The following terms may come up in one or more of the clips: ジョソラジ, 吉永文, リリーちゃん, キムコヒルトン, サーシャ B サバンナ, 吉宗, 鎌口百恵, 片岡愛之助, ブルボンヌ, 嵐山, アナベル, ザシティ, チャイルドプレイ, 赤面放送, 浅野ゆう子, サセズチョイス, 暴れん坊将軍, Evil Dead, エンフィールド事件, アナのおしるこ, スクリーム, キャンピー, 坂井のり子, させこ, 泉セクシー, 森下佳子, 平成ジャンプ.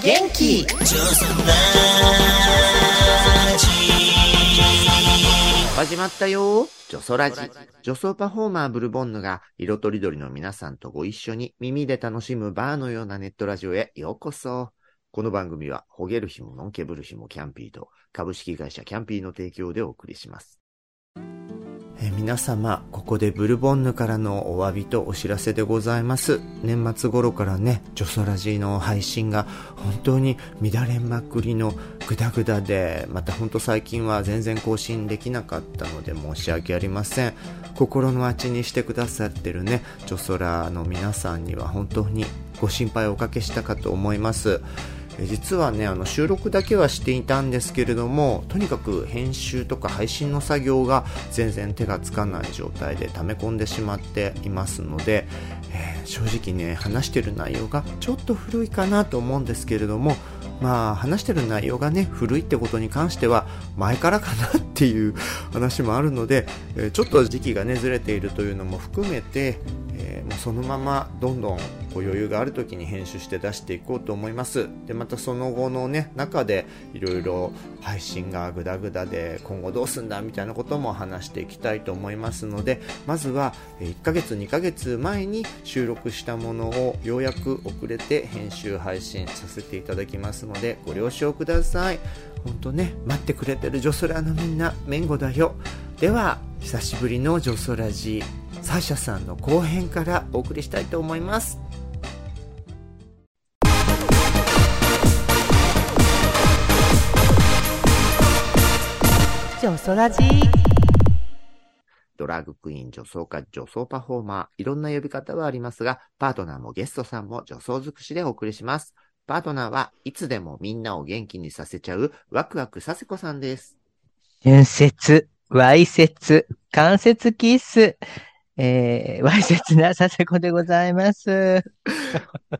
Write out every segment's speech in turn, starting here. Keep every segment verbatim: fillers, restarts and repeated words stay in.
元気始まったよー。ジョソラジ。女装パフォーマーブルボンヌが色とりどりの皆さんとご一緒に耳で楽しむバーのようなネットラジオへようこそ。この番組はほげる日ものんけぶる日もキャンピーと株式会社キャンピーの提供でお送りします。え皆様、ここでブルボンヌからのお詫びとお知らせでございます。年末頃からね、ジョソラジの配信が本当に乱れまくりのグダグダで、また本当最近は全然更新できなかったので申し訳ありません。心の味にしてくださってるね、ジョソラの皆さんには本当にご心配をおかけしたかと思います。実はね、あの収録だけはしていたんですけれども、とにかく編集とか配信の作業が全然手がつかない状態で溜め込んでしまっていますので、えー、正直ね、話してる内容がちょっと古いかなと思うんですけれども、まあ話してる内容がね、古いってことに関しては前からかなっていう話もあるので、えー、ちょっと時期がねずれているというのも含めて、えー、もうそのままどんどんこう余裕がある時に編集して出していこうと思います。でまたその後のね、中でいろいろ配信がグダグダで今後どうすんだみたいなことも話していきたいと思いますので、まずはいっかげつにかげつまえに収録したものをようやく遅れて編集配信させていただきますのでご了承ください。ほんとね、待ってくれてるジョソラのみんな、めんごだよ。では久しぶりのジョソラジ、サーシャさんの後編からお送りしたいと思います。ジョソラジ。ドラッグクイーン、女装家、女装パフォーマー、いろんな呼び方はありますが、パートナーもゲストさんも女装尽くしでお送りします。パートナーはいつでもみんなを元気にさせちゃうワクワクさせこさんです。春節、わいせつ、関節キス。えー、わいせつなさせこでございます。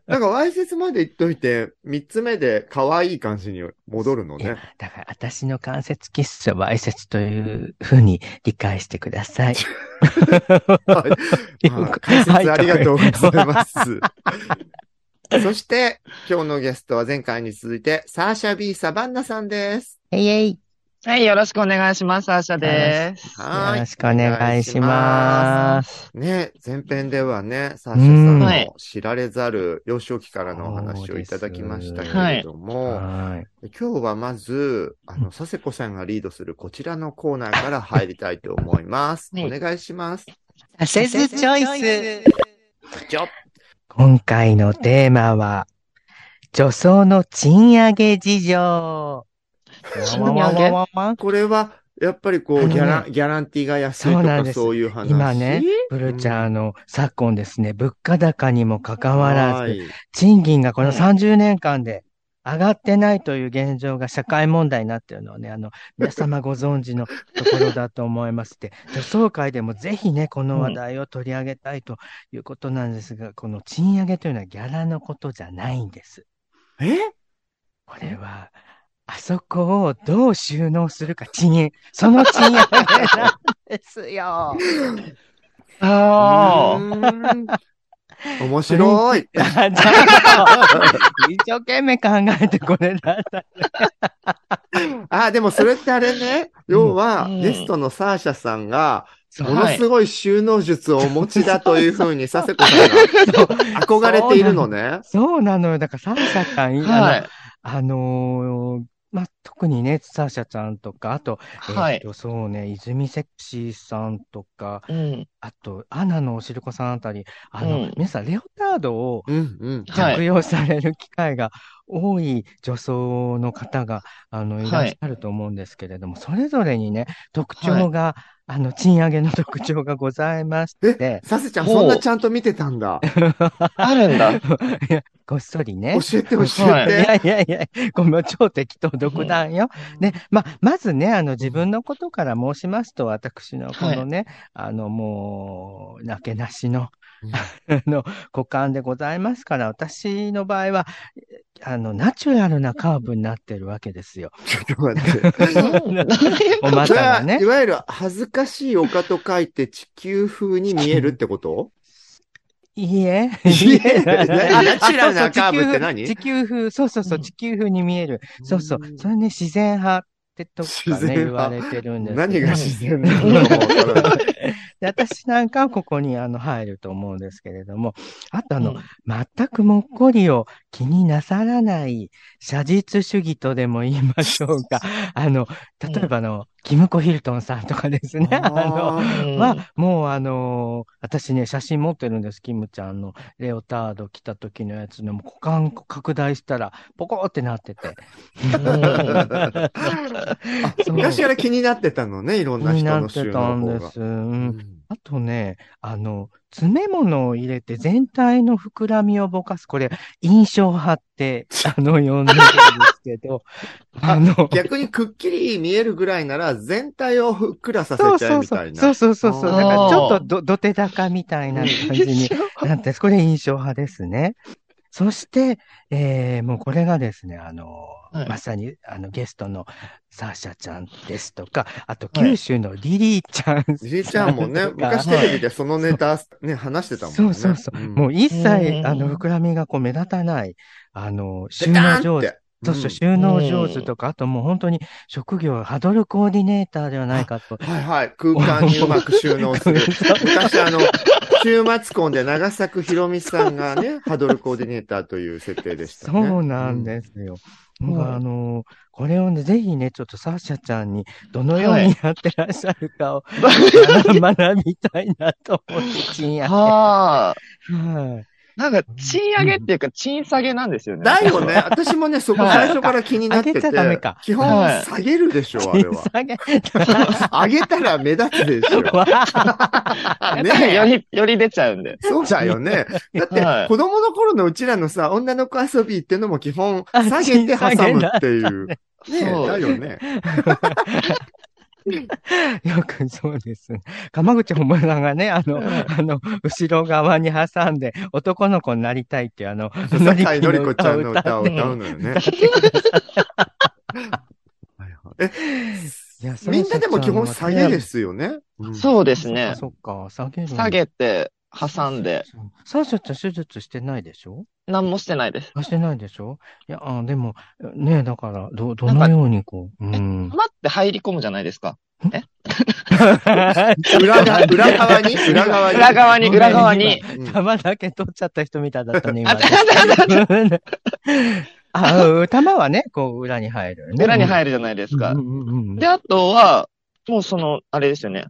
なんかわいせつまで言っといて、三つ目で可愛い感じに戻るのね。だから私の関節キスはわいせつというふうに理解してください。はい、まあ、解説ありがとうございます。そして今日のゲストは前回に続いてサーシャ B サバンナさんです。えいえい。はい、よろしくお願いします。サーシャです。はい、よろしくお願いします。ね、前編ではね、サーシャさんの知られざる幼少期からのお話をいただきましたけれども、はい、今日はまず、あの、佐世子さんがリードするこちらのコーナーから入りたいと思います。お願いします。サセズチョイス。ちょ。今回のテーマは、女装の賃上げ事情。これはやっぱりこう、ね、ギャランギャランティーが安いとかそういう話。今ね、ブルちゃん、あの昨今ですね、物価高にもかかわらず、賃金がこのさんじゅうねんかんで上がってないという現状が社会問題になっているのをね、あの皆様ご存知のところだと思いますって女装会でもぜひね、この話題を取り上げたいということなんですが、うん、この賃上げというのはギャラのことじゃないんです。え？これはあそこをどう収納するか、賃、その賃上げなんですよ。ああ。面白い。一生懸命考えてこれだった。あ、でもそれってあれね、要はゲストのサーシャさんが、ものすごい収納術をお持ちだというふうに佐世子さんが憧れているのね。そうなのよ。だからサーシャさん、はい。あのー、まあ、特にね、サーシャちゃんとか、あと、はい、えーと、そうね、泉セクシーさんとか、うん、あと、アナのおしるこさんあたり、あの、うん、皆さん、レオタードを着用される機会が多い女装の方が、あの、いらっしゃると思うんですけれども、はい、それぞれにね、特徴が、はい、あの、賃上げの特徴がございまして。え、サセちゃん、そんなちゃんと見てたんだ。あるんだ。いや、ごっそりね。教えて教えて。はい、いやいやいや、この超適当独断よ。で、ま、まずね、あの、自分のことから申しますと、私のこのね、はい、あの、もう、なけなしの、あの、股間でございますから、私の場合は、あの、ナチュラルなカーブになってるわけですよ。ちょっと待って。お股がね。いわゆる恥ずかしい丘と書いて地球風に見えるってこといいえ。いいえ。ナチュラルなカーブって何？地球風、そうそうそう、地球風に見える。うん、そうそう。それね、自然派ってとかね、言われてるんです。何が自然なので私なんかはここにあの入ると思うんですけれども、あとあの、うん、全くもっこりを気になさらない写実主義とでも言いましょうか。あの、例えばあの、うん、キムコヒルトンさんとかですね。あの、は、うん、もうあの、私ね、写真持ってるんです。キムちゃんのレオタード着た時のやつの、もう股間拡大したら、ポコーってなってて。昔から気になってたのね、いろんな人の収納法が。気になってたんです。うんあとね、あの、詰め物を入れて全体の膨らみをぼかす。これ、印象派って、あの、呼んでるんですけど。あの、逆にくっきり見えるぐらいなら、全体をふっくらさせちゃうみたいな。そうそうそう。そうそうそうそう。だからちょっとど、どて高みたいな感じになってます。これ印象派ですね。そして、えー、もうこれがですね、あの、はい、まさに、あの、ゲストのサーシャちゃんですとか、あと、九州のリリーちゃん、はい。リリーちゃんもね、昔テレビでそのネタ、ね、話してたもんね。そうそうそう。うん、もう一切、あの、膨らみがこう目立たない、あの、収納上手。そうそう、収納上手とか、うん、あともう本当に職業、ハドルコーディネーターではないかと。はいはい、空間にうまく収納する。昔あの、週末婚で長作ひろみさんがね、ハドルコーディネーターという設定でしたね。そうなんですよ。うんうん、あのー、これをね、ぜひね、ちょっとサーシャちゃんにどのようにやってらっしゃるかを、はい、学びたいなと思って、賃上げ。はぁ。なんか、賃上げっていうか、賃下げなんですよね。だよね。私もね、そこ最初から気になってて。上げちゃダメか。基本下げるでしょ、あれは。下げ。上げたら目立つでしょ。ねえ。より、より出ちゃうんで。そうだよね。だって、子供の頃のうちらのさ、女の子遊びっていうのも基本、下げて挟むっていう。ねえ、だよね。よくそうです。鎌口百恵さんがね、あの、あの、後ろ側に挟んで、男の子になりたいっていう、あの、坂井のり子ちゃんの歌を歌うのよね。え、みんなでも基本下げですよね。うん、そうですね。そっか、下げる。下げて、挟んで。サーシャちゃん手術してないでしょ？何もしてないです。あ、してないでしょ？いや、あでも、ねえ、だから、ど、どのようにこう。うん。待って入り込むじゃないですか。え裏側に裏側に裏側に裏側に、裏側に。玉だけ取っちゃった人みたいだったね、今。あ、玉はね、こう、裏に入る、ね。裏に入るじゃないですか。で、あとは、もうその、あれですよね。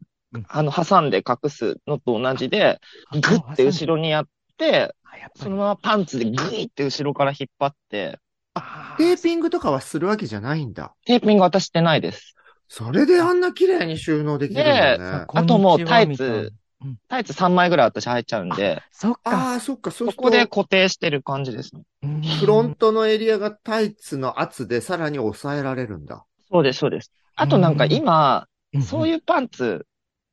あの、挟んで隠すのと同じで、グッて後ろにやって、そのままパンツでグイって後ろから引っ張って。あ、テーピングとかはするわけじゃないんだ。テーピングは私してないです。それであんな綺麗に収納できるんだね。で、あともうタイツ、タイツさんまいぐらい私入っちゃうんで。そっか。ああ、そっか、そっか。ここで固定してる感じですね。フロントのエリアがタイツの圧でさらに抑えられるんだ。そうです、そうです。あとなんか今、そういうパンツ、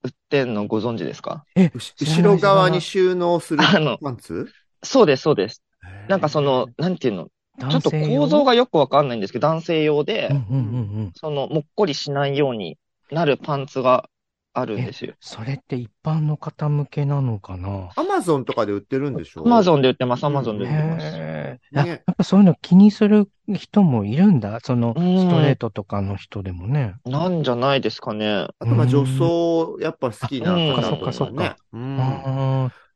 売ってんのご存知ですか？え、後ろ側に収納するパンツ？そうです、そうです。なんかその、なんていうの、ちょっと構造がよくわかんないんですけど、男性用で、その、もっこりしないようになるパンツがあるんですよ。それって一般の方向けなのかな？アマゾンとかで売ってるんでしょ？アマゾンで売ってます、アマゾンで売ってます。ね、やっぱそういうの気にする人もいるんだ、そのストレートとかの人でもね。なんじゃないですかね。あとまあ女装やっぱ好きな方とかね。そうかそうか。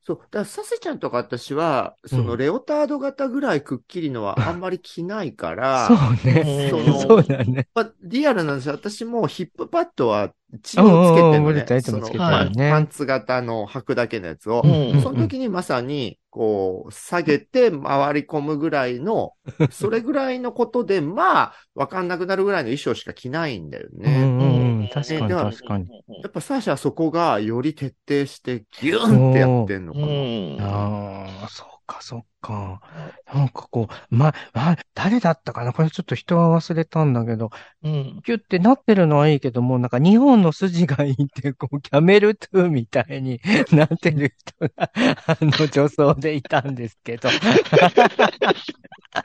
そう、だからサセちゃんとか私はそのレオタード型ぐらいくっきりのはあんまり着ないから、そうね、そうだね。まあリアルなんですよ。私もヒップパッドは血をつけてね、そのパンツ型の履くだけのやつを、その時にまさにこう下げて回り込むぐらいの、それぐらいのことでまあわかんなくなるぐらいの衣装しか着ないんだよね。確かに確かに。やっぱサーシャはそこがより徹底してギューンってやってんのかな。うん、ああ、そうか、そっか。なんかこう、ま、ま、誰だったかなこれちょっと人は忘れたんだけど、うん。キュってなってるのはいいけど、もうなんか日本の筋がいいって、こう、キャメルトゥーみたいになってる人が、あの、女装でいたんですけど。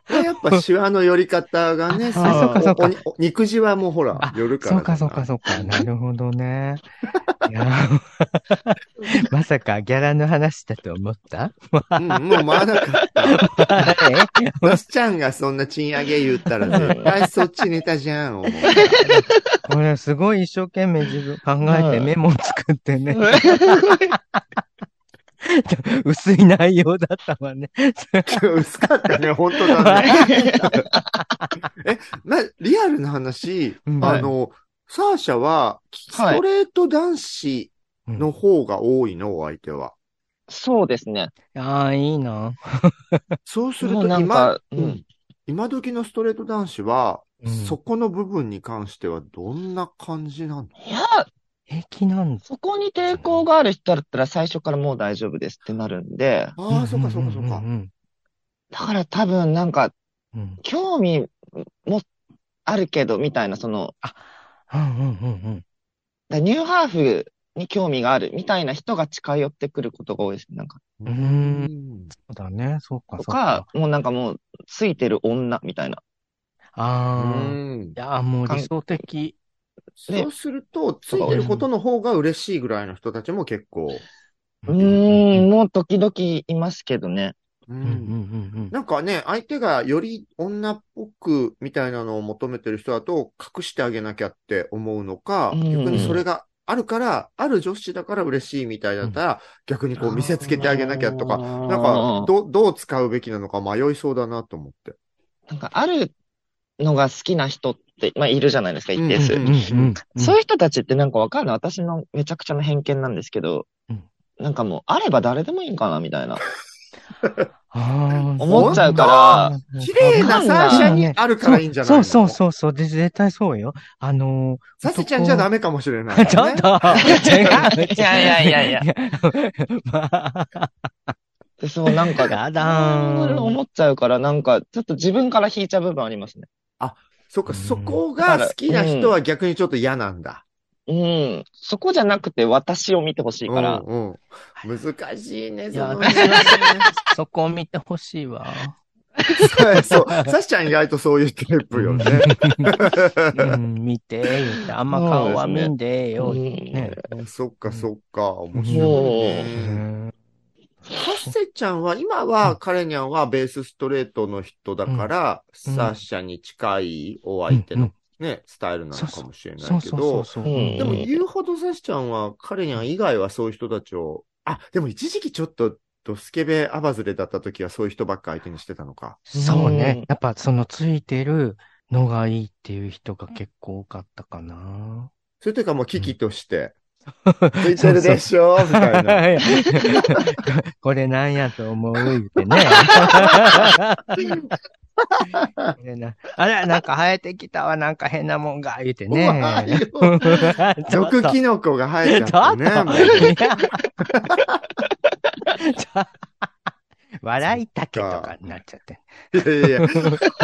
やっぱシワの寄り方がね、そあ、そっかそのっおか。にお肉汁はもうほら、あ、寄るかそうらかじゃそうなかい。そうか。なるほどね。いや、まさかギャラの話だと思った。 うん、もう回らなかった。のすちゃんがそんな賃上げ言ったら絶対そっちネタじゃん、思うから。これすごい一生懸命自分考えてメモを作ってね。薄い内容だったわね。薄かったね、本当だね。え、な、リアルな話、うん、あはい。の、サーシャは、スはトい。レート男子うん。の方が多いの、お相手は。そうですね。ああ、いいな。そうするもうと、なん今、か、ううん、ん。今時のストレート男子は、うそん。この部分に関してはどんな感じなの？いや、平気なんそこにじゃ抵な抗い。がある人だったら最初からもう大丈夫ですってなるんで、うんああ、そうか、そうか、そうか。だから多分なんか、うんうんうんうんうん。興味もあるけど、みたいな、その、あ、うんうんうんうん。だニューハーフに興味があるみたいな人が近寄ってくることが多いです。なんか、ううーん。ん。そうだね。そうか、とそうか。か、もうなんかもう、ついてる女みたいな、うああ、ーん。いやー、もう理感想的。そで、うすると、つといか多ていでるす。ことの方が嬉しいぐらいの人たちも結構。ううんうんうーん、ん。もう時々いますけどね。ううんうんん。うんうん。なんかね、相手がより女っぽくみたいなのを求めてる人だと隠してあげなきゃって思うのうか、逆にそん。れがあるから、ある女子だから嬉しいみたいだうったん。ら、逆にこう見せつけてあげなきゃとか、なんかああ、ど、どう使うべきなのか迷いそうだなと思って。なんかあるのが好きな人って、まあいるじゃないですか、う一ん定うん数。うんうんうんうそうん。いう人たちってなんかわかんない。私のめちゃくちゃな偏見なんですけど、うんなんかもうあれば誰でもいいんかな、みたいな。ああ、思っちそゃううかか。ら、綺わ麗なかんサーそシうャだにね。あるかそらう、いいんじゃそないうそうの？そうそう。で、絶対そうよ。あのー、サセちゃんじゃ男、ダメかもしれない かちらょっね。と、違う、違いやいやいやいう。いや、や、まあ、で、そう、なんか、やうーん、だ思っちゃうから、なんか、ちょっと自分から引いちゃう部分ありますね。あ、そっー。うか、そん。こだかが好ら、きうな人ん、は逆にちょっと嫌なんだ。うん、そこじゃなくて私を見てほしいうから、んうん。難しいね、いそや、のニュ私アはンスね。そこを見てほしいわ。そう、そう。サシちゃん意外とそういうタイうプよん、ね。うん、見て、言って、あんまそう顔ではす見ね。んでええうよ、ね。ん。そっうか、ん、そっか。う面白いん、もう、へね。え、サッそセちゃんは、今うはん、カレニャンはベースストレートの人だうかん、ら、うサッん、シャに近いおう相ん、手うのん。ね、スタイルなそのうかそう、もしれなそいうけそうそうど、そう、うでもん。言うほどサッシちゃんは、カレニャン以外はそういう人たちを、あ、でも一時期ちょっと、ドスケベアバズレだった時はそういう人ばっか相手にしてたのか。うそうね。ん。やっぱそのついてるのがいいっていう人が結構多かったかな。それというかもうう危機ん。として、ついてそうるそでう。しょみたいな。これなんやと思う言ってね。これな、あら、なんか生えてきたわ、なんか変なもんが、言うて怖ね。い ちよ。ょっ毒と、キノコが生えちゃっちょてっね、もうと、いね。や、ちょ、そ笑っいたけとか。かになっちゃって。いやいやいや、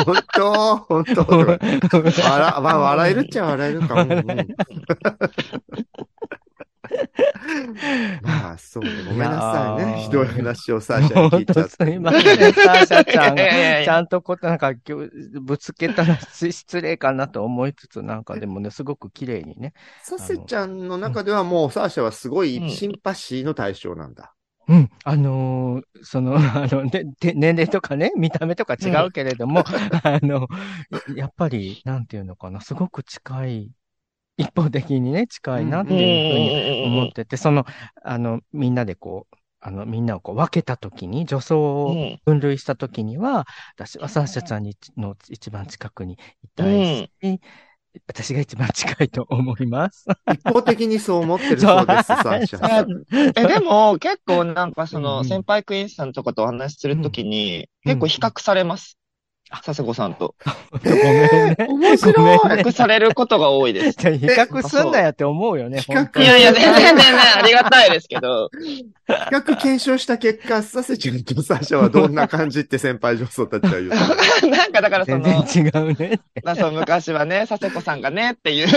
本当本当とか。笑、まあ、笑えるっちゃ笑えるか。うん笑うん。まあ、そうね。ごいめんなさいね。ひどいやー、話をサーシャにほ聞んいちとゃっすいてまね。せん。サーシャいちゃやんいが、やいちゃや。んとこと、なんか、ぎょぶつけたらし失礼かなと思いつつ、なんかでもね、すごく綺麗にね。サあセの、ちゃんのう中ん。ではもうサーシャはすごういシん。ンパシーの対象なんだ。うん、あのーその、あの、ね、で、年齢とかね、見た目とかう違ん。うけれども、あの、やっぱり、なんていうのかな、すごく近い、一方的にね、近ういんなっうんうんていうふうに思ってて、その、あの、みんなでこう、あの、みんなをこう分けたときに、女装うんうをん分類したときには、私はサーシャちゃんにの一番近くにいうんたいうん。うし、ん。私が一番近いと思います。一方的にそう思ってるそうそうです、サーシャは。あ、え、でも結構なんかうそんのう先ん。輩クイーンさんとかとお話しするうとん。きにう結構ん比うん。較されます。笹子さんと。ごめんね。面白い。比較されることが多いです。比較すんなよって思うよね。比較。いやいや、全然全然ありがたいですけど。比較検証した結果、笹ちゃんとサーシャはどんな感じって先輩女装たちは言う。なんかだからその、全然違うね。まあそう、昔はね、笹子さんがねっていう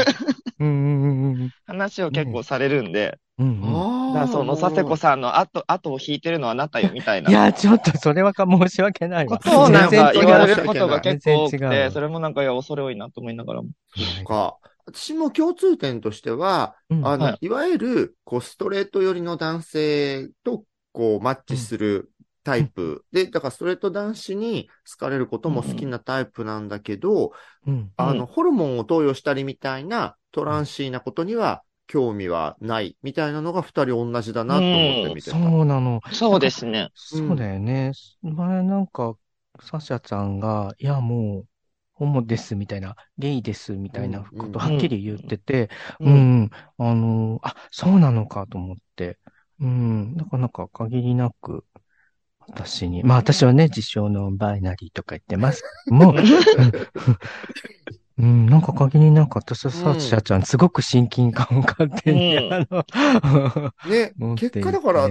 話を結構されるんで。うんうん、だその佐世子さんの後、後を引いてるのはあなたよみたいな。いや、ちょっとそれはか申し訳ないわ。ことをなんか言われることが結構多くて、それもなんかいや恐れ多いなと思いながらも。なんか私も共通点としては、うん、あの、はい、いわゆるこうストレート寄りの男性とこうマッチするタイプ、うん、で、だからストレート男子に好かれることも好きなタイプなんだけど、うんうん、あのホルモンを投与したりみたいなトランシーなことには、興味はないみたいなのが二人同じだなと思って見てた、うん、そうなの。そうですね。そうだよね。うん、前なんか、サシャちゃんが、いやもう、ホモですみたいな、ゲイですみたいなことはっきり言ってて、うん、うんうん、あの、あ、そうなのかと思って、うん、なかなか限りなく、私に、まあ私はね、自称ノンバイナリーとか言ってますけども、うん、なんか限りなんか私はサシャちゃん、うん、すごく親近感を買ってね、うん、ね、結果だから、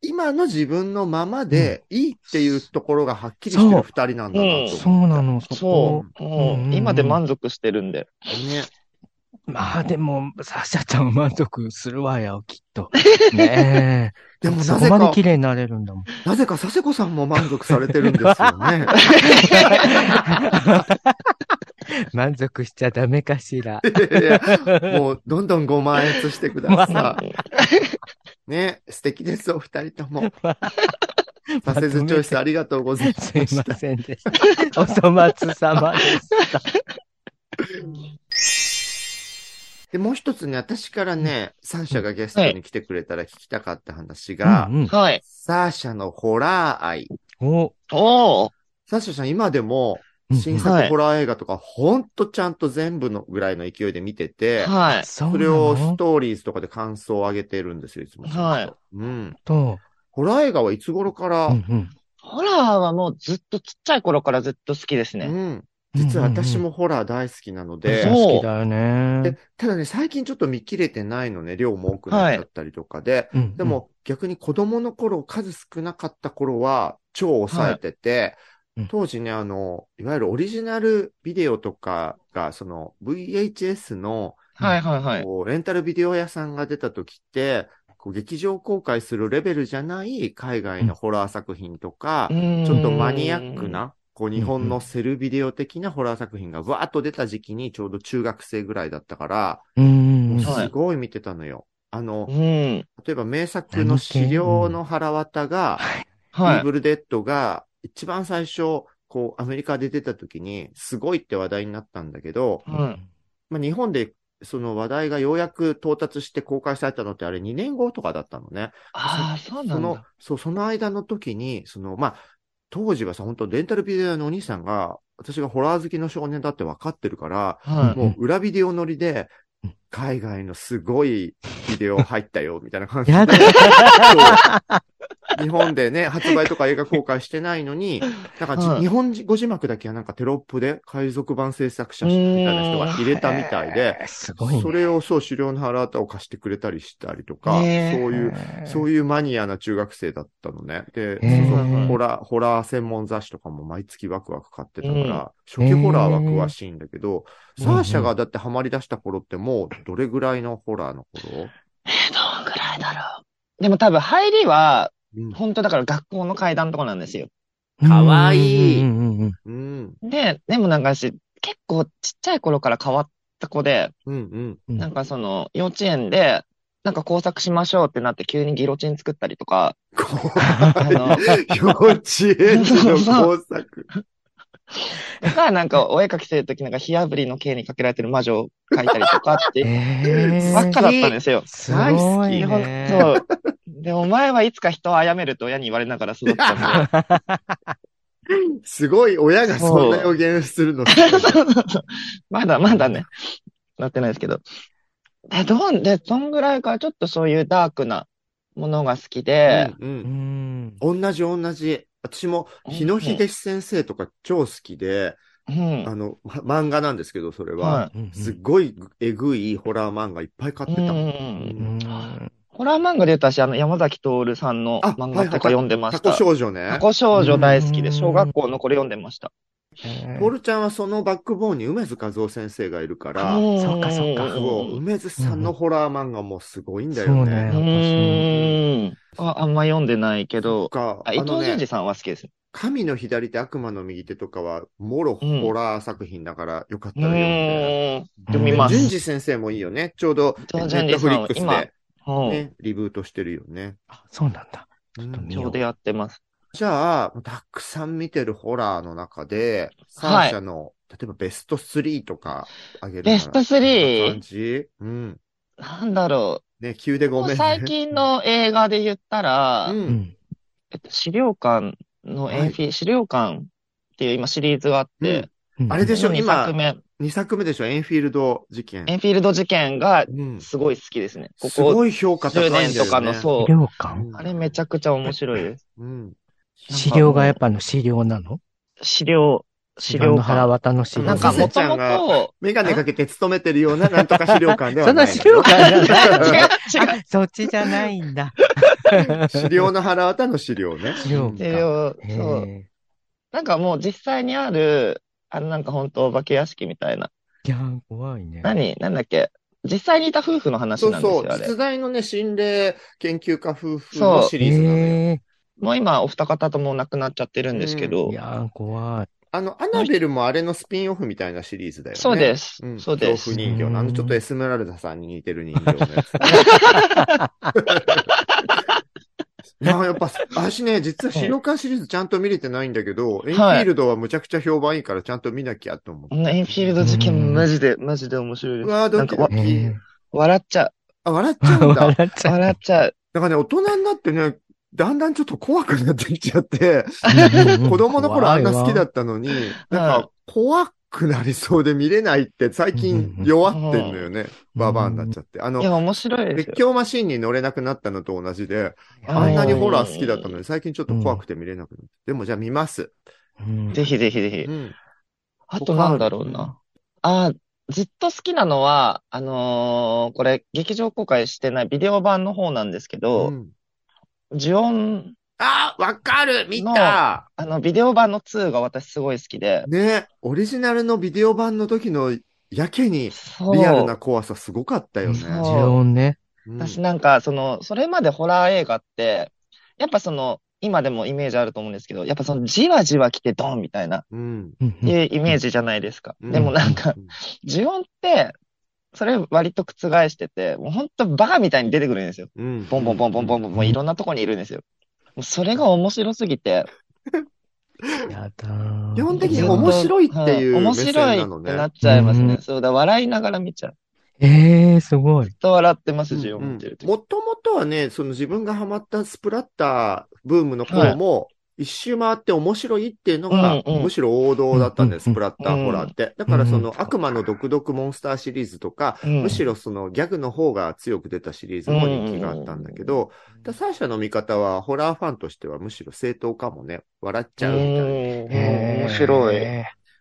今の自分のままでいいっていうところがはっきりしてる二人なんだなと思って、うん。そうなの、そこ。そう、うんうん。今で満足してるんで。ね。まあでも、サシャちゃんは満足するわよ、きっと。ねえ。でもなぜか、そこまで綺麗になれるんだもん。なぜか佐世子さんも満足されてるんですよね。満足しちゃダメかしら。いやもうどんどんご満悦してください。ね、素敵ですお二人とも。サセズチョイスありがとうございました。すいませんでした。お粗末様でした。でもう一つね、私からね、サーシャがゲストに来てくれたら聞きたかった話が、はいうんうん、サーシャのホラー愛。おお。サーシャさん今でも。新作ホラー映画とか、はい、ほんとちゃんと全部のぐらいの勢いで見てて、はい、それをストーリーズとかで感想を上げてるんですよ、いつも。はい。うん。と、ホラー映画はいつ頃から、うんうん、ホラーはもうずっとちっちゃい頃からずっと好きですね。うん。実は私もホラー大好きなので。うんうんうん、好きだよね。で、ただね、最近ちょっと見切れてないのね、量も多くなっちゃったりとかで。はい、でも、うんうん、逆に子供の頃、数少なかった頃は、超抑えてて、はい当時ね、あの、いわゆるオリジナルビデオとかが、その ブイエイチエス の、はいはいはい。こう、レンタルビデオ屋さんが出た時って、こう劇場公開するレベルじゃない海外のホラー作品とか、うん、ちょっとマニアックな、こう日本のセルビデオ的なホラー作品がわーっと出た時期にちょうど中学生ぐらいだったから、うん、すごい見てたのよ。あの、うん、例えば名作の資料の腹渡が、はい、イーブルデッドが、一番最初、こう、アメリカで出た時に、すごいって話題になったんだけど、うんまあ、日本でその話題がようやく到達して公開されたのって、あれにねんごとかだったのね。ああ、そうなんだ。その、そう、その間の時に、その、まあ、当時はさ、本当レンタルビデオのお兄さんが、私がホラー好きの少年だって分かってるから、はい、もう裏ビデオ乗りで、海外のすごいビデオ入ったよ、みたいな感じで。やだ日本でね、発売とか映画公開してないのに、なんか、はい、日本語字幕だけはなんかテロップで海賊版制作者みたいな人が入れたみたいで、すごいね、それをそう、資料の腹渡を貸してくれたりしたりとか、そういう、そういうマニアな中学生だったのね。で、そうそうホラー、ホラー専門雑誌とかも毎月ワクワク買ってたから、初期ホラーは詳しいんだけど、サーシャがだってハマり出した頃ってもうどれぐらいのホラーの頃？えー、どんぐらいだろう。でも多分入りは、本当だから学校の階段とかなんですよ。かわいい。で、でもなんかし、結構ちっちゃい頃から変わった子で、うんうん、なんかその幼稚園で、なんか工作しましょうってなって急にギロチン作ったりとか。あの幼稚園の工作。だからなんかお絵描きするときなんか火炙りの刑にかけられてる魔女を描いたりとかって、ばっかだったんですよ。大好き。そう。で、お前はいつか人を殺めると親に言われながら育ったんで。すごい、親がそんな予言するの。まだまだね、なってないですけど。え、どんで、そんぐらいからちょっとそういうダークなものが好きで。うん、うん。同じ同じ。私も日野秀志先生とか超好きで、うん、あの、漫画なんですけど、それは、はい、すっごいえぐいホラー漫画いっぱい買ってた。うんうんうん、ホラー漫画で言うと私、あの、山崎徹さんの漫画とか読んでました。はいはい、タコ少女ね。タコ少女大好きで、小学校のこれ読んでました。ポルちゃんはそのバックボーンに梅津和夫先生がいるから、そうかそうか。梅津さんのホラー漫画もすごいんだよね。そうね、うん、あ、あんま読んでないけど、ああ、ね、伊藤淳二さんは好きです。神の左手悪魔の右手とかはもろホラー作品だからよかったら読んで。うん、でも今淳二先生もいいよね。ちょうどネットフリックスで、ね、今リブートしてるよね。あ、そうなんだ。ちょうどやってます。じゃあ、たくさん見てるホラーの中で、サーシャの、はい、例えばベストスリーとかあげるなら。ベスト スリー？ 感じ、うん。なんだろう。ね、急でごめんね。最近の映画で言ったら、うん、えっと、資料館のエンフィ、はい、資料館っていう今シリーズがあって、うん、あれでしょ、にさくめ。にさくめでしょ、エンフィールド事件。エンフィールド事件がすごい好きですね。うん、ここじゅうねんとかの、そう。資料館。あれめちゃくちゃ面白いです。うん資料がやっぱの資料なの？資料、資料館。原渡の資料館。なんかもともと、メガネかけて勤めてるようななんとか資料館ではない。そんな資料館じゃない。違う違う。そっちじゃないんだ。資料の原渡の資料ね。資料。資料、そう。なんかもう実際にある、あのなんか本当お化け屋敷みたいな。いやー、怖いね。何？なんだっけ？実際にいた夫婦の話なんですよ。そうそう。実在のね、心霊研究家夫婦のシリーズなのよ。もう今お二方とも亡くなっちゃってるんですけど、うん、いやー怖い。あのアナベルもあれのスピンオフみたいなシリーズだよね。そうです、うん、そうです。恐怖人形、あのちょっとエスメラルダさんに似てる人形のやつ。まあやっぱ私ね、実は資料館シリーズちゃんと見れてないんだけど、はい、エンフィールドはむちゃくちゃ評判いいからちゃんと見なきゃと思って。エンフィールド事件マジでマジで面白いです。うわードキドキ。笑っちゃう。あ笑っちゃうんだ。笑っちゃう。笑っちゃう。だからね大人になってね。だんだんちょっと怖くなってきちゃって、子供の頃あんな好きだったのに、なんか怖くなりそうで見れないって最近弱ってんのよね。ババアになっちゃって。あの、いや面白いですよ。絶叫マシンに乗れなくなったのと同じで、あんなにホラー好きだったのに最近ちょっと怖くて見れなくなって。でもじゃあ見ます。うん、ぜひぜひぜひ。うん、あとなんだろうな。あ、ずっと好きなのは、あのー、これ劇場公開してないビデオ版の方なんですけど、うんジオン。ああ、わかる見たあの、ビデオ版のツーが私すごい好きで。ねオリジナルのビデオ版の時のやけにリアルな怖さすごかったよね。ジオンね。私なんか、その、それまでホラー映画って、やっぱその、今でもイメージあると思うんですけど、やっぱその、じわじわ来てドンみたいな、うん、いうイメージじゃないですか。うん、でもなんか、ジオンって、それ割と覆してて、もうほんとバカみたいに出てくるんですよ。うん、ボンボンボンボンボンボン、もういろんなとこにいるんですよ。もうそれが面白すぎて。やだー。基本的に面白いっていう目線なのね。面白いってなっちゃいますね。うん、そうだ、笑いながら見ちゃう。ええー、すごい。ずっと笑ってます、ジオン見てるとき。もともとはね、その自分がハマったスプラッターブームの頃も、はい一周回って面白いっていうのが、うんうん、むしろ王道だったんです、スプラッターホラーって。だからその悪魔の毒毒モンスターシリーズとか、うん、むしろそのギャグの方が強く出たシリーズも人気があったんだけど、サーシャの見方はホラーファンとしてはむしろ正当かもね。笑っちゃうみたいな。えー、面白い。い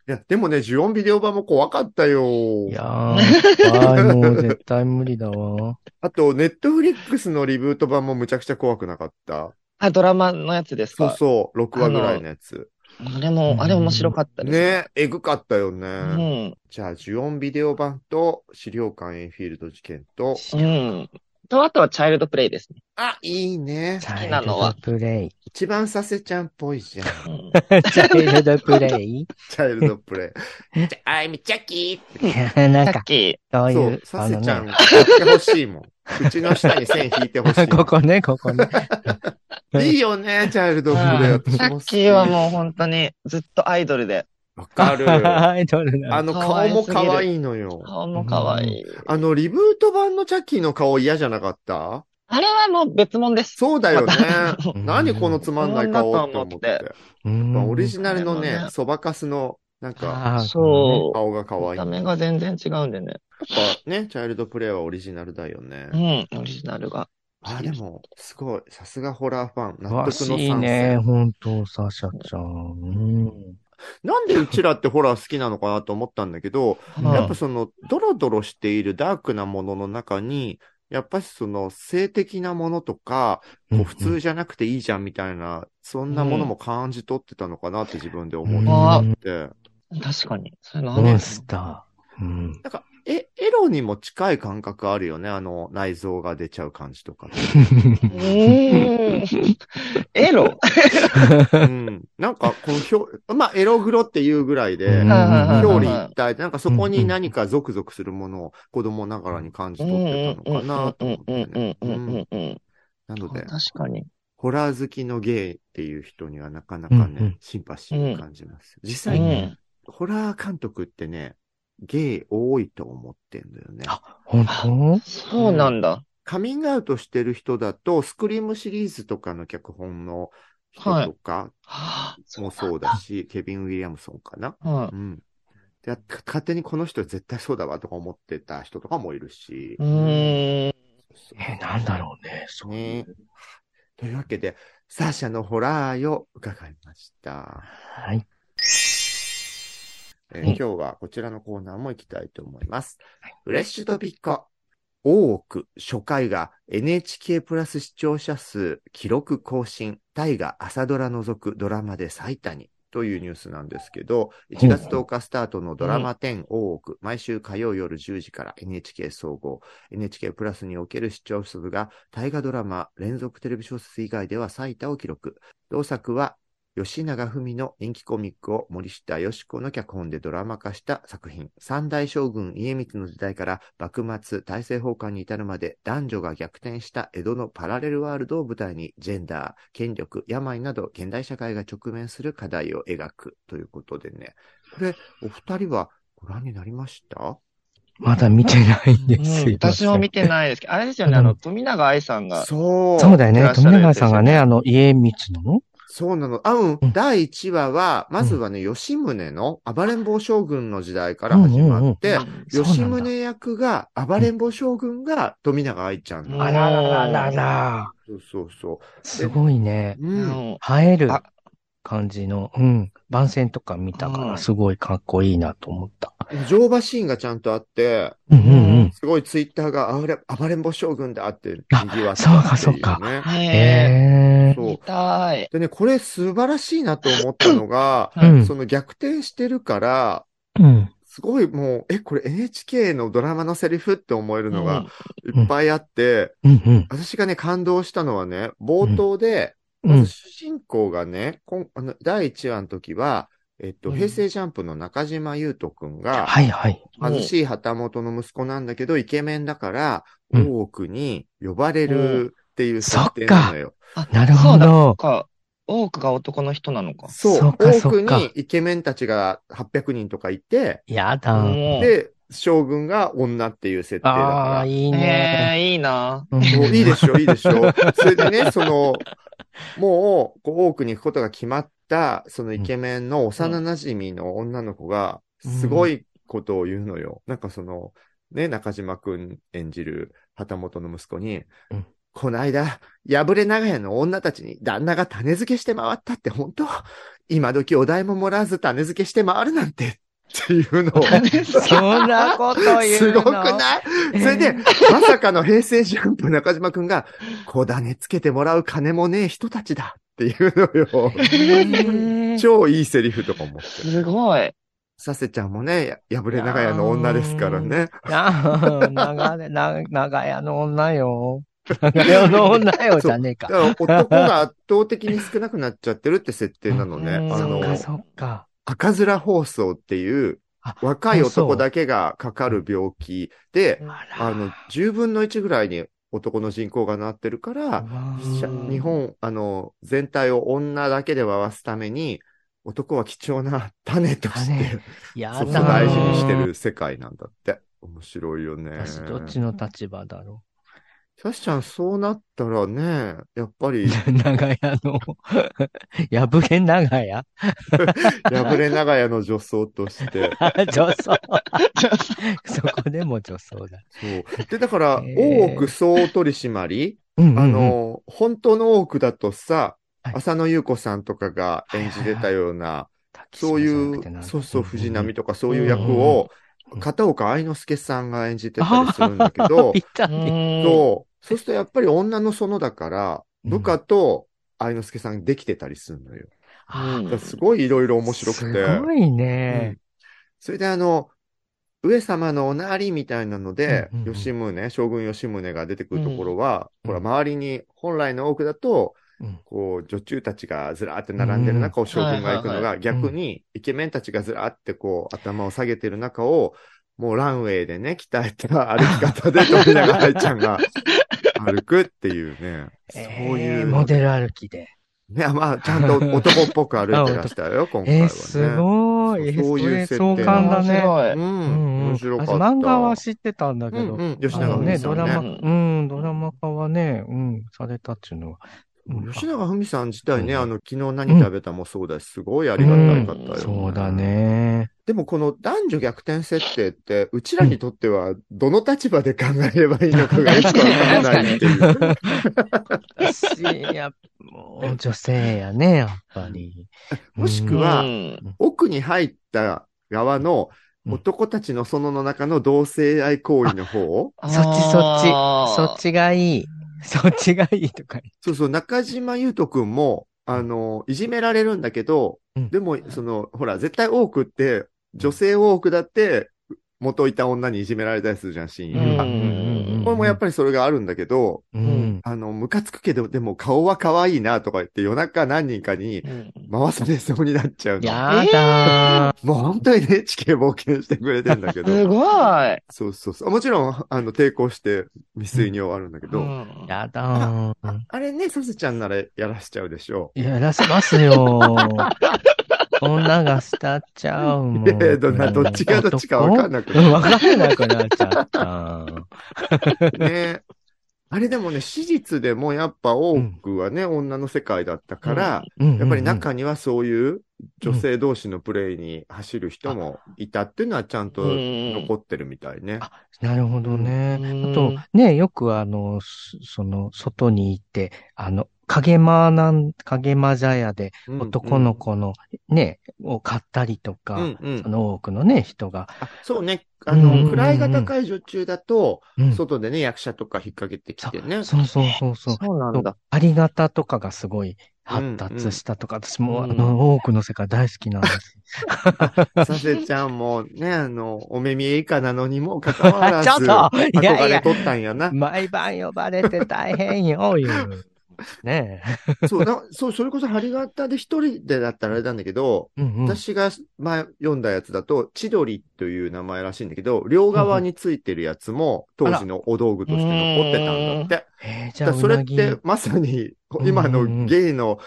や、でもね、ジオンビデオ版も怖かったよ。いやー、もう絶対無理だわ。あと、ネットフリックスのリブート版もむちゃくちゃ怖くなかった。あ、ドラマのやつですか？そうそう、ろくわぐらいのやつ。あれも、あれ面白かったですね。ね、えぐかったよね。うん。じゃあ、ジオンビデオ版と、資料館エンフィールド事件と、うん。と、あとはチャイルドプレイですね。あ、いいね。好きなのは。チャイルドプレイ。一番させちゃんっぽいじゃん。チャイルドプレイチャイルドプレイ。じゃあ、I'm Chucky。なんか、そういう。そう、させちゃん、やってほしいもん。口の下に線引いてほしい。ここね、ここね。いいよね、チャイルドプレイ。さっきはもう本当にずっとアイドルで。わかる。アイドルなの。あの顔も可愛いのよ。顔も可愛い。あのリブート版のチャッキーの顔嫌じゃなかった？あれはもう別物です。そうだよね。何このつまんない顔って思って。オリジナルのね、そばかすのなんか顔が可愛い。見た目が全然違うんでね。やっぱね、チャイルドプレイはオリジナルだよね。うん、オリジナルが。あ、でも、すごい。さすがホラーファン。納得の参戦。詳しいね。本当サシャちゃん。うん、なんでうちらってホラー好きなのかなと思ったんだけど、はあ、やっぱその、ドロドロしているダークなものの中に、やっぱりその性的なものとか、もう普通じゃなくていいじゃんみたいな、うんうん、そんなものも感じ取ってたのかなって自分で思って。うん、確かに。それ何ですか。うん。なんか、え、エロにも近い感覚あるよね。あの、内臓が出ちゃう感じとか。えー、エロうん。なんか、このひょ、まあ、エログロっていうぐらいで、表裏一体で、なんかそこに何かゾクゾクするものを子供ながらに感じ取ってたのかなと思ってね。うん。なので、確かに。ホラー好きのゲイっていう人にはなかなかね、シンパシーを感じます。実際に、ホラー監督ってね、ゲイ多いと思ってんだよね。あ、本当？そうなんだ。カミングアウトしてる人だと、スクリームシリーズとかの脚本の人とかもそうだし、はい、ケビン・ウィリアムソンかな、はい、うんで。勝手にこの人絶対そうだわとか思ってた人とかもいるし。うーん。え、なんだろうね。そうね。というわけで、サーシャのホラー愛を伺いました。はい。えー、今日はこちらのコーナーも行きたいと思います。はい、フレッシュとびっこ。大奥初回が エヌエイチケー プラス視聴者数記録更新。タイが朝ドラ除くドラマで最多にというニュースなんですけど、いちがつとおかスタートのドラマじゅう大奥、毎週火曜夜じゅうじから エヌエイチケー 総合、エヌエイチケー プラスにおける視聴数が大河ドラマ連続テレビ小説以外では最多を記録。同作は吉永文の人気コミックを森下佳子の脚本でドラマ化した作品。三代将軍家光の時代から幕末大政奉還に至るまで男女が逆転した江戸のパラレルワールドを舞台にジェンダー、権力、病など現代社会が直面する課題を描くということでね。これお二人はご覧になりました？まだ見てないんですよ、うん。私も見てないですけど、あれですよね、あの富永愛さんがそうそうだよね、富永愛さんがね、あの家光のそうなの。あ、うん。だいいちわは、まずはね、うん、吉宗の暴れん坊将軍の時代から始まって、うんうんうん、吉宗役が、暴れん坊将軍が富永愛ちゃんの、うん。あらららら。そうそうそう。すごいね。うん。映える感じの、うん。番宣とか見たから、すごいかっこいいなと思った。うん、乗馬シーンがちゃんとあって、うんうんうん、すごいツイッターが暴れ、暴れん坊将軍だって、賑わって、ね。そうかそうか。へー。見たい。でね、これ素晴らしいなと思ったのが、うん、その逆転してるから、うん、すごいもう、え、これ エヌエイチケー のドラマのセリフって思えるのがいっぱいあって、うんうん、私がね、感動したのはね、冒頭で、うん、まず主人公がね、こんあのだいいちわの時は、えっと、平成ジャンプの中島優斗くんが、貧しい旗本の息子なんだけど、イケメンだから、大奥に呼ばれるっていう設定なのよ。あ、なるほど。多くが男の人なのか。そう。多くにイケメンたちがはっぴゃくにんとかいて。やだ。で、将軍が女っていう設定だから。ああ、いいね。えー、いいな。もういいでしょ、いいでしょ。それでね、その、もう、多くに行くことが決まった、そのイケメンの幼馴染の女の子が、すごいことを言うのよ。うん、なんかその、ね、中島くん演じる旗本の息子に、うん、こないだ、破れ長屋の女たちに旦那が種付けして回ったって本当？今時お代ももらわず種付けして回るなんてっていうのを。そんなこと言うのすごくない、えー、それで、まさかの平成ジャンプ中島くんが、小種つけてもらう金もねえ人たちだっていうのよ。えー、超いいセリフとか思って。すごい。サセちゃんもね、破れ長屋の女ですからね。長屋の女よ。長屋の女よじゃねえか。男が圧倒的に少なくなっちゃってるって設定なのね。あの、そっかそっか、赤面放送っていう若い男だけがかかる病気で、あの、じゅうぶんのいちぐらいに男の人口がなってるから、日本、あの、全体を女だけで回すために、男は貴重な種として、そこ大事にしてる世界なんだって。面白いよね。私どっちの立場だろう。サシちゃん、そうなったらね、やっぱり。長屋の、破れ長屋破れ長屋の女装として。女装そこでも女装だ。そう。で、だから、大奥総取締うんうんうん、あの、本当の多くだとさ、はい、浅野ゆう子さんとかが演じてたような、はいはいはい、そういう、そうそう、藤波とかそういう役を、片岡愛之助さんが演じてたりするんだけど、そうするとやっぱり女の園だから、部下と愛之助さんできてたりするのよ。うん、すごいいろいろ面白くて。すごいね、うん。それであの、上様のおなりみたいなので、うんうんうん、吉宗、将軍吉宗が出てくるところは、うんうん、ほら、周りに本来の多くだと、うん、こう、女中たちがずらーって並んでる中を将軍が行くのが、うんはいはいはい、逆にイケメンたちがずらーってこう、頭を下げてる中を、もうランウェイでね、鍛えた歩き方で富永愛ちゃんが歩くっていうね、そういう、えー。モデル歩きで。ね、まあ、ちゃんと男っぽく歩いてらしたよ、今回はね。えー、すごい。そういう設定。そういう相関だね。うん。面白かった。漫画は知ってたんだけど。うん、吉永文美さんね。ドラマ、うん、ドラマ化はね、うん、されたっていうのは。吉永文美さん自体ね、うん、あの、昨日何食べたもそうだし、すごいありがたいかったよ、ねうんうん。そうだね。でもこの男女逆転設定って、うちらにとっては、どの立場で考えればいいのかがよくわからないっていう。いや、もう女性やね、やっぱり。もしくは、うん、奥に入った側の、男たちの園の中の同性愛行為の方を、うん、そっちそっち、そっちがいい。そっちがいいとか。そうそう、中島優斗くんも、あの、いじめられるんだけど、うん、でも、その、ほら、絶対多くって、女性多くだって、元いた女にいじめられたりするじゃん、親友が。これもやっぱりそれがあるんだけど、うん、あの、ムカつくけど、でも顔は可愛いなとか言って、夜中何人かに回されそうになっちゃうの。やだー。もう本当に エヌエイチケー 冒険してくれてんだけど。すごい。そうそうそう。もちろん、あの、抵抗して未遂に終わるんだけど。うん、やだー。あ、あれね、サスちゃんならやらしちゃうでしょ。やらしますよー。女が慕っちゃうもん。ええ、どっちがどっちか分かんなくなっちゃう。分かんなくなっちゃった。ねあれでもね、史実でもやっぱ多くはね、うん、女の世界だったから、うん、やっぱり中にはそういう女性同士のプレイに走る人もいたっていうのはちゃんと残ってるみたいね。あ、なるほどね。あと、ね、よくあの、その、外に行って、あの、影間なん、影間茶屋で男の子のね、うんうん、を買ったりとか、うんうん、その多くのね、人が。あそうね。あの、うんうん、位が高い女中だと、うん、外でね、役者とか引っ掛けてきてね。そうそうそうそう。そうなんだ。ありがたとかがすごい発達したとか、うんうん、私もあの、多くの世界大好きなんです。させちゃんもね、あの、お目見え以下なのにもかかわらず、ちょっといやいや、取ったんやな。毎晩呼ばれて大変よ、いう。ねえ。そうな、そう、それこそ、針型で一人でだったらあれなんだけど、うんうん、私が前読んだやつだと、千鳥という名前らしいんだけど、両側についてるやつも、当時のお道具として残ってたんだって。えー、じゃあ、それって、まさに、今の芸の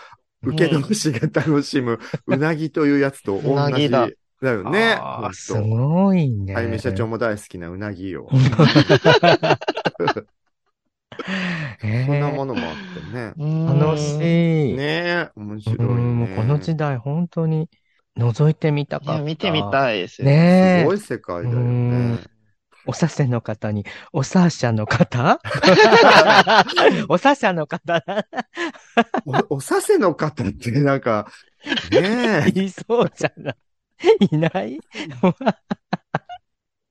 受け同士が楽しむ、うなぎというやつと同じ。だよね。あすごいね。あゆみ社長も大好きなうなぎを。そんなものもあってね。楽しい。ねえ、面白い、ね。もうこの時代本当に覗いてみたかった。見てみたいですよね。すごい世界だよね。おさせの方に、おさしゃの方おさしゃの方お、おさせの方ってなんか、ねえ。いそうじゃない。いない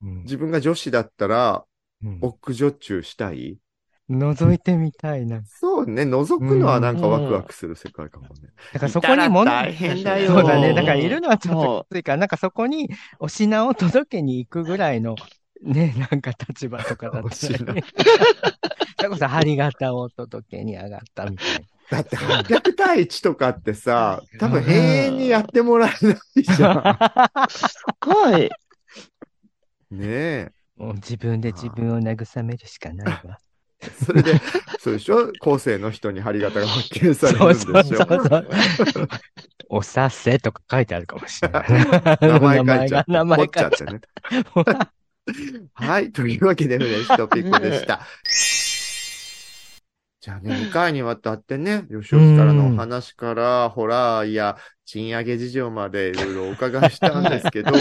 自分が女子だったら、うん、奥女中したい覗いてみたいな。そうね、覗くのはなんかワクワクする世界かもね。うんうん、だからそこにも大変だよ。そうだね。だからいるのはちょっときついから、なんかそこにお品を届けに行くぐらいのね、なんか立場とかだったらね。それこそ針型を届けに上がったみたいな。だってはっぴゃく対いちとかってさ、多分永遠にやってもらえないじゃん。すごい。ねえ。もう自分で自分を慰めるしかないわ。それで、そうでしょ後世の人に針型が発見されるんでしょそうそうそうそうおさせとか書いてあるかもしれない。名前書いちゃって。名前書いちゃってね。はい。というわけで、フレッシュトピックでした。じゃあね、にかいにわたってね、吉岡からのお話から、ホラーや賃上げ事情までいろいろお伺いしたんですけど、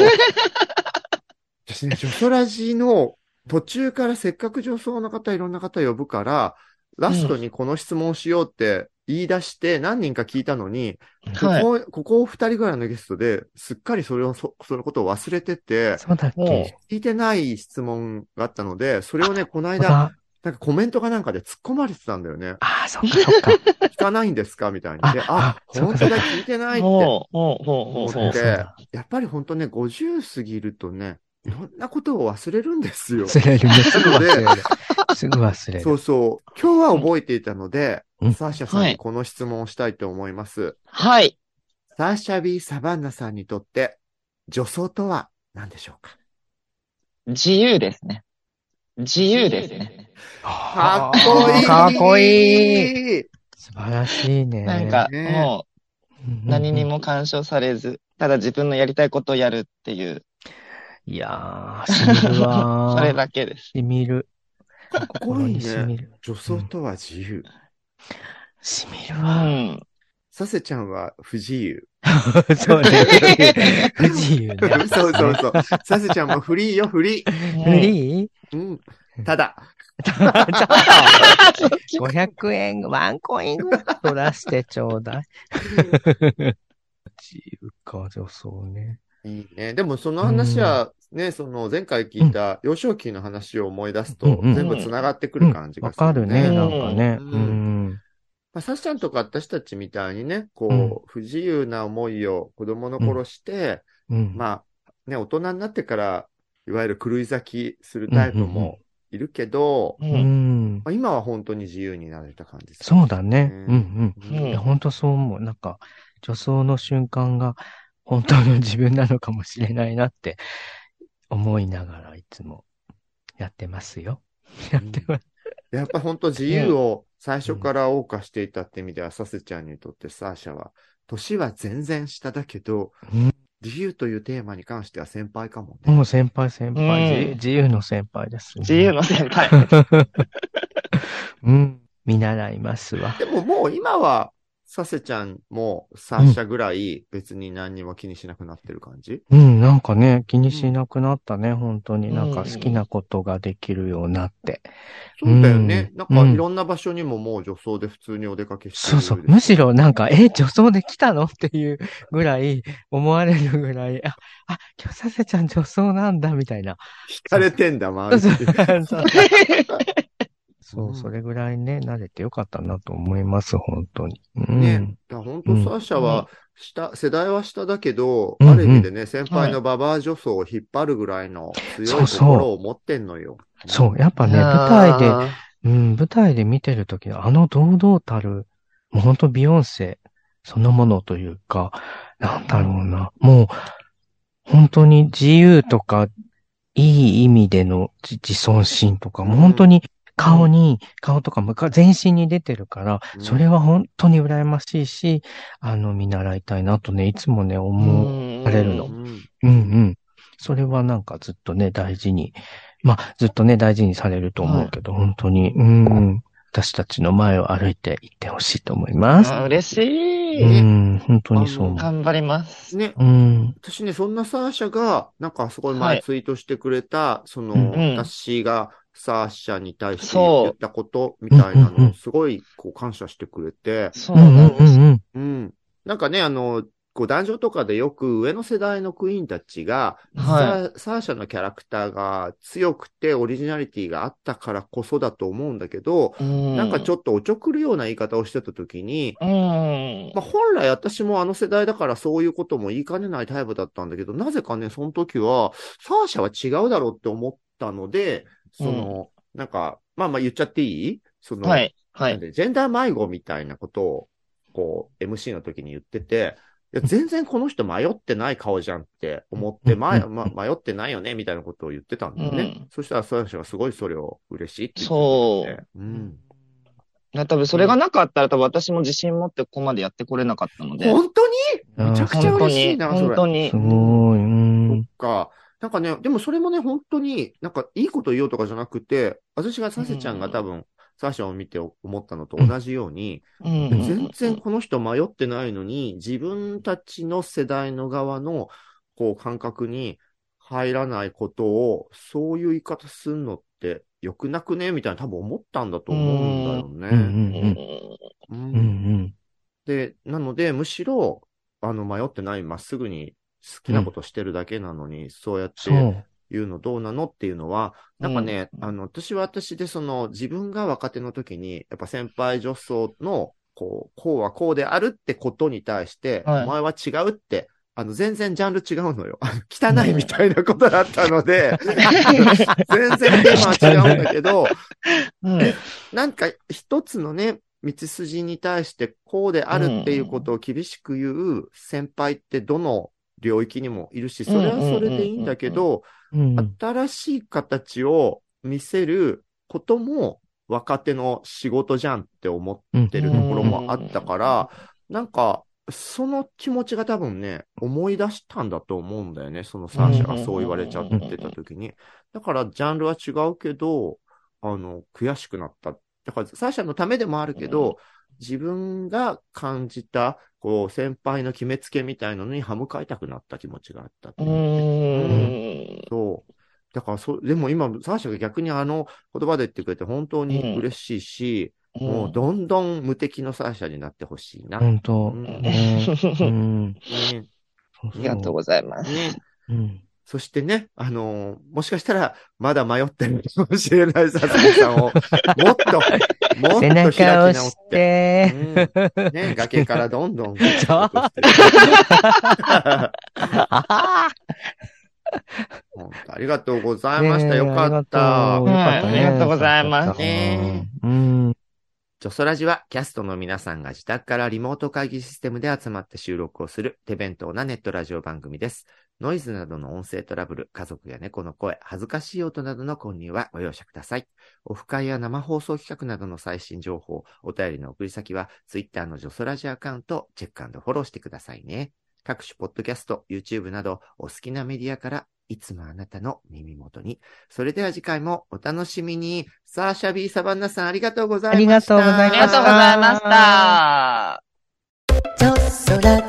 私ね、ジョソラジの途中からせっかく女装の方いろんな方呼ぶから、ラストにこの質問しようって言い出して何人か聞いたのに、うん、ここ、ここふたりぐらいのゲストですっかりそれを、そ、そのことを忘れてて、もう聞いてない質問があったので、それをね、この間、なんかコメントかなんかで突っ込まれてたんだよね。ああ、そっかそっか。聞かないんですかみたいに。で、あ、本当だ、聞いてないって思って、やっぱり本当ね、ごじゅう過ぎるとね、いろんなことを忘れるんですよ。忘れる。すぐ忘れる。すぐ忘れる。そうそう。今日は覚えていたので、うん、サーシャさんにこの質問をしたいと思います。はい。サーシャ B サバンナさんにとって、女装とは何でしょうか？自由ですね。自由ですね。かっこいい。かっこいい。素晴らしいね。なんか、もう、何にも干渉されず、ただ自分のやりたいことをやるっていう。いやー、染みるわー。それだけです。染みる。かっこいいね。女装とは自由。染みるわー。サセちゃんは不自由。そうね。不自由ね。そうそうそう。サセちゃんもフリーよ、フリー。フリー？うん。ただ。ごひゃくえん、ワンコイン取らしてちょうだい。自由か、女装ね。いいね。でもその話はね、うん、その前回聞いた幼少期の話を思い出すと、うん、全部つながってくる感じがするね。わ、うんうん、かるね、なんかね。うんうん、まあ、サシちゃんとか私たちみたいにね、こう、うん、不自由な思いを子供の頃して、うんうん、まあね、大人になってからいわゆる狂い咲きするタイプもいるけど、うんうん、まあ、今は本当に自由になれた感じですね。そうだね。うんうん。うん、いや本当そう思う。なんか女装の瞬間が本当の自分なのかもしれないなって思いながらいつもやってますよ。やってます。やっぱ本当自由を最初から謳歌していたって意味では、うん、サセちゃんにとってサーシャは年は全然下だけど、うん、自由というテーマに関しては先輩かもね。もう先輩先輩、うん、自由の先輩です、ね。自由の先輩。うん、見習いますわ。でももう今は。サセちゃんもサーシャぐらい別に何にも気にしなくなってる感じ？うん、うん、なんかね、気にしなくなったね、うん、本当に。なんか好きなことができるようになって。うん、そうだよね、うん。なんかいろんな場所にももう女装で普通にお出かけしてる、ね。そうそう。むしろなんか、え、女装で来たのっていうぐらい、思われるぐらい、あ、あ、今日サセちゃん女装なんだ、みたいな。惹かれてんだ、周りに。そう、うん、それぐらいね、慣れてよかったなと思います、本当に。うん、ね。本当、サーシャは下、うん、世代は下だけど、うんうん、ある意味でね、先輩のババア女装を引っ張るぐらいの強い心を持ってんのよ。そう、そう、うん、そうやっぱね、舞台で、うん、舞台で見てるときのあの堂々たる、もう本当ビヨンセそのものというか、なんだろうな、もう、本当に自由とか、いい意味での自尊心とか、もう本当に、うん、顔に、顔とかも全身に出てるから、それは本当に羨ましいし、うん、あの、見習いたいなとね、いつもね、思われるの。うんうん。うん、それはなんかずっとね、大事に、まあ、ずっとね、大事にされると思うけど、はい、本当に、うんうん、私たちの前を歩いていってほしいと思います。あ、嬉しい。うん、本当にそう。頑張ります。ね。うん。私ね、そんなサーシャが、なんかすごい前ツイートしてくれた、はい、その、うん、私が、サーシャに対して言ったことみたいなのをすごいこう感謝してくれて。そうなんです。うん。なんかね、あの、こう壇上とかでよく上の世代のクイーンたちが、はい、サーシャのキャラクターが強くてオリジナリティがあったからこそだと思うんだけど、うん、なんかちょっとおちょくるような言い方をしてた時に、うん、まあ、本来私もあの世代だからそういうことも言いかねないタイプだったんだけど、なぜかね、その時はサーシャは違うだろうって思ったので、その、うん、なんか、まあまあ言っちゃっていい？その、はい、はい。ジェンダー迷子みたいなことを、こう、エムシー の時に言ってて、いや全然この人迷ってない顔じゃんって思って、ま、ま、迷ってないよね、みたいなことを言ってたんだよね。うん、そしたら、サーシャはすごいそれを嬉しいって言ってたんで。そう。うん。な、多分それがなかったら、多分私も自信持ってここまでやってこれなかったので。本当に？めちゃくちゃ嬉しいな、それ。本当に。すごい。うん。そっか。なんかね、でもそれもね、本当に、なんかいいこと言おうとかじゃなくて、私がサセちゃんが多分、うん、サーシャを見て思ったのと同じように、うん、全然この人迷ってないのに、自分たちの世代の側の、こう、感覚に入らないことを、そういう言い方するのって、良くなくねみたいな多分思ったんだと思うんだよね。うんうんうんうんうん、で、なのでむしろあの迷ってないまっすぐに好きなことしてるだけなのに、うん、そうやって言うのどうなのっていうのはなんかね、うん、あの私は私でその自分が若手の時にやっぱ先輩女装のこう、こうはこうであるってことに対して、はい、お前は違うってあの、全然ジャンル違うのよ。汚いみたいなことだったので、うん、全然テーマは違うんだけど、うん、なんか一つのね、道筋に対してこうであるっていうことを厳しく言う先輩ってどの領域にもいるし、それはそれでいいんだけど、新しい形を見せることも若手の仕事じゃんって思ってるところもあったから、うん、なんか、その気持ちが多分ね思い出したんだと思うんだよね、その三者がそう言われちゃってた時に。だからジャンルは違うけどあの悔しくなった。だから三者のためでもあるけど自分が感じたこう先輩の決めつけみたいなのに歯向かいたくなった気持ちがあったって、うん、そうだからそでも今三者が逆にあの言葉で言ってくれて本当に嬉しいし、うんもうどんどん無敵のサーシャになってほしいな。本当、うんうんね、ありがとうございます、ねうん、そしてね、あのー、もしかしたらまだ迷ってるかもしれないサーシャさんをもっともっと開き直って、うんね、崖からどんどんちょっ本当ありがとうございました、ね、よかったありがとうございます、ねうん、ジョソラジはキャストの皆さんが自宅からリモート会議システムで集まって収録をする手弁当なネットラジオ番組です。ノイズなどの音声トラブル、家族や猫の声、恥ずかしい音などの混入はご容赦ください。オフ会や生放送企画などの最新情報、お便りの送り先はツイッターのジョソラジアカウントをチェック&フォローしてくださいね。各種ポッドキャスト、YouTube などお好きなメディアからいつもあなたの耳元に。それでは次回もお楽しみに。サーシャ B サバンナさんありがとうございました。ありがとうございました。ありがとうございました。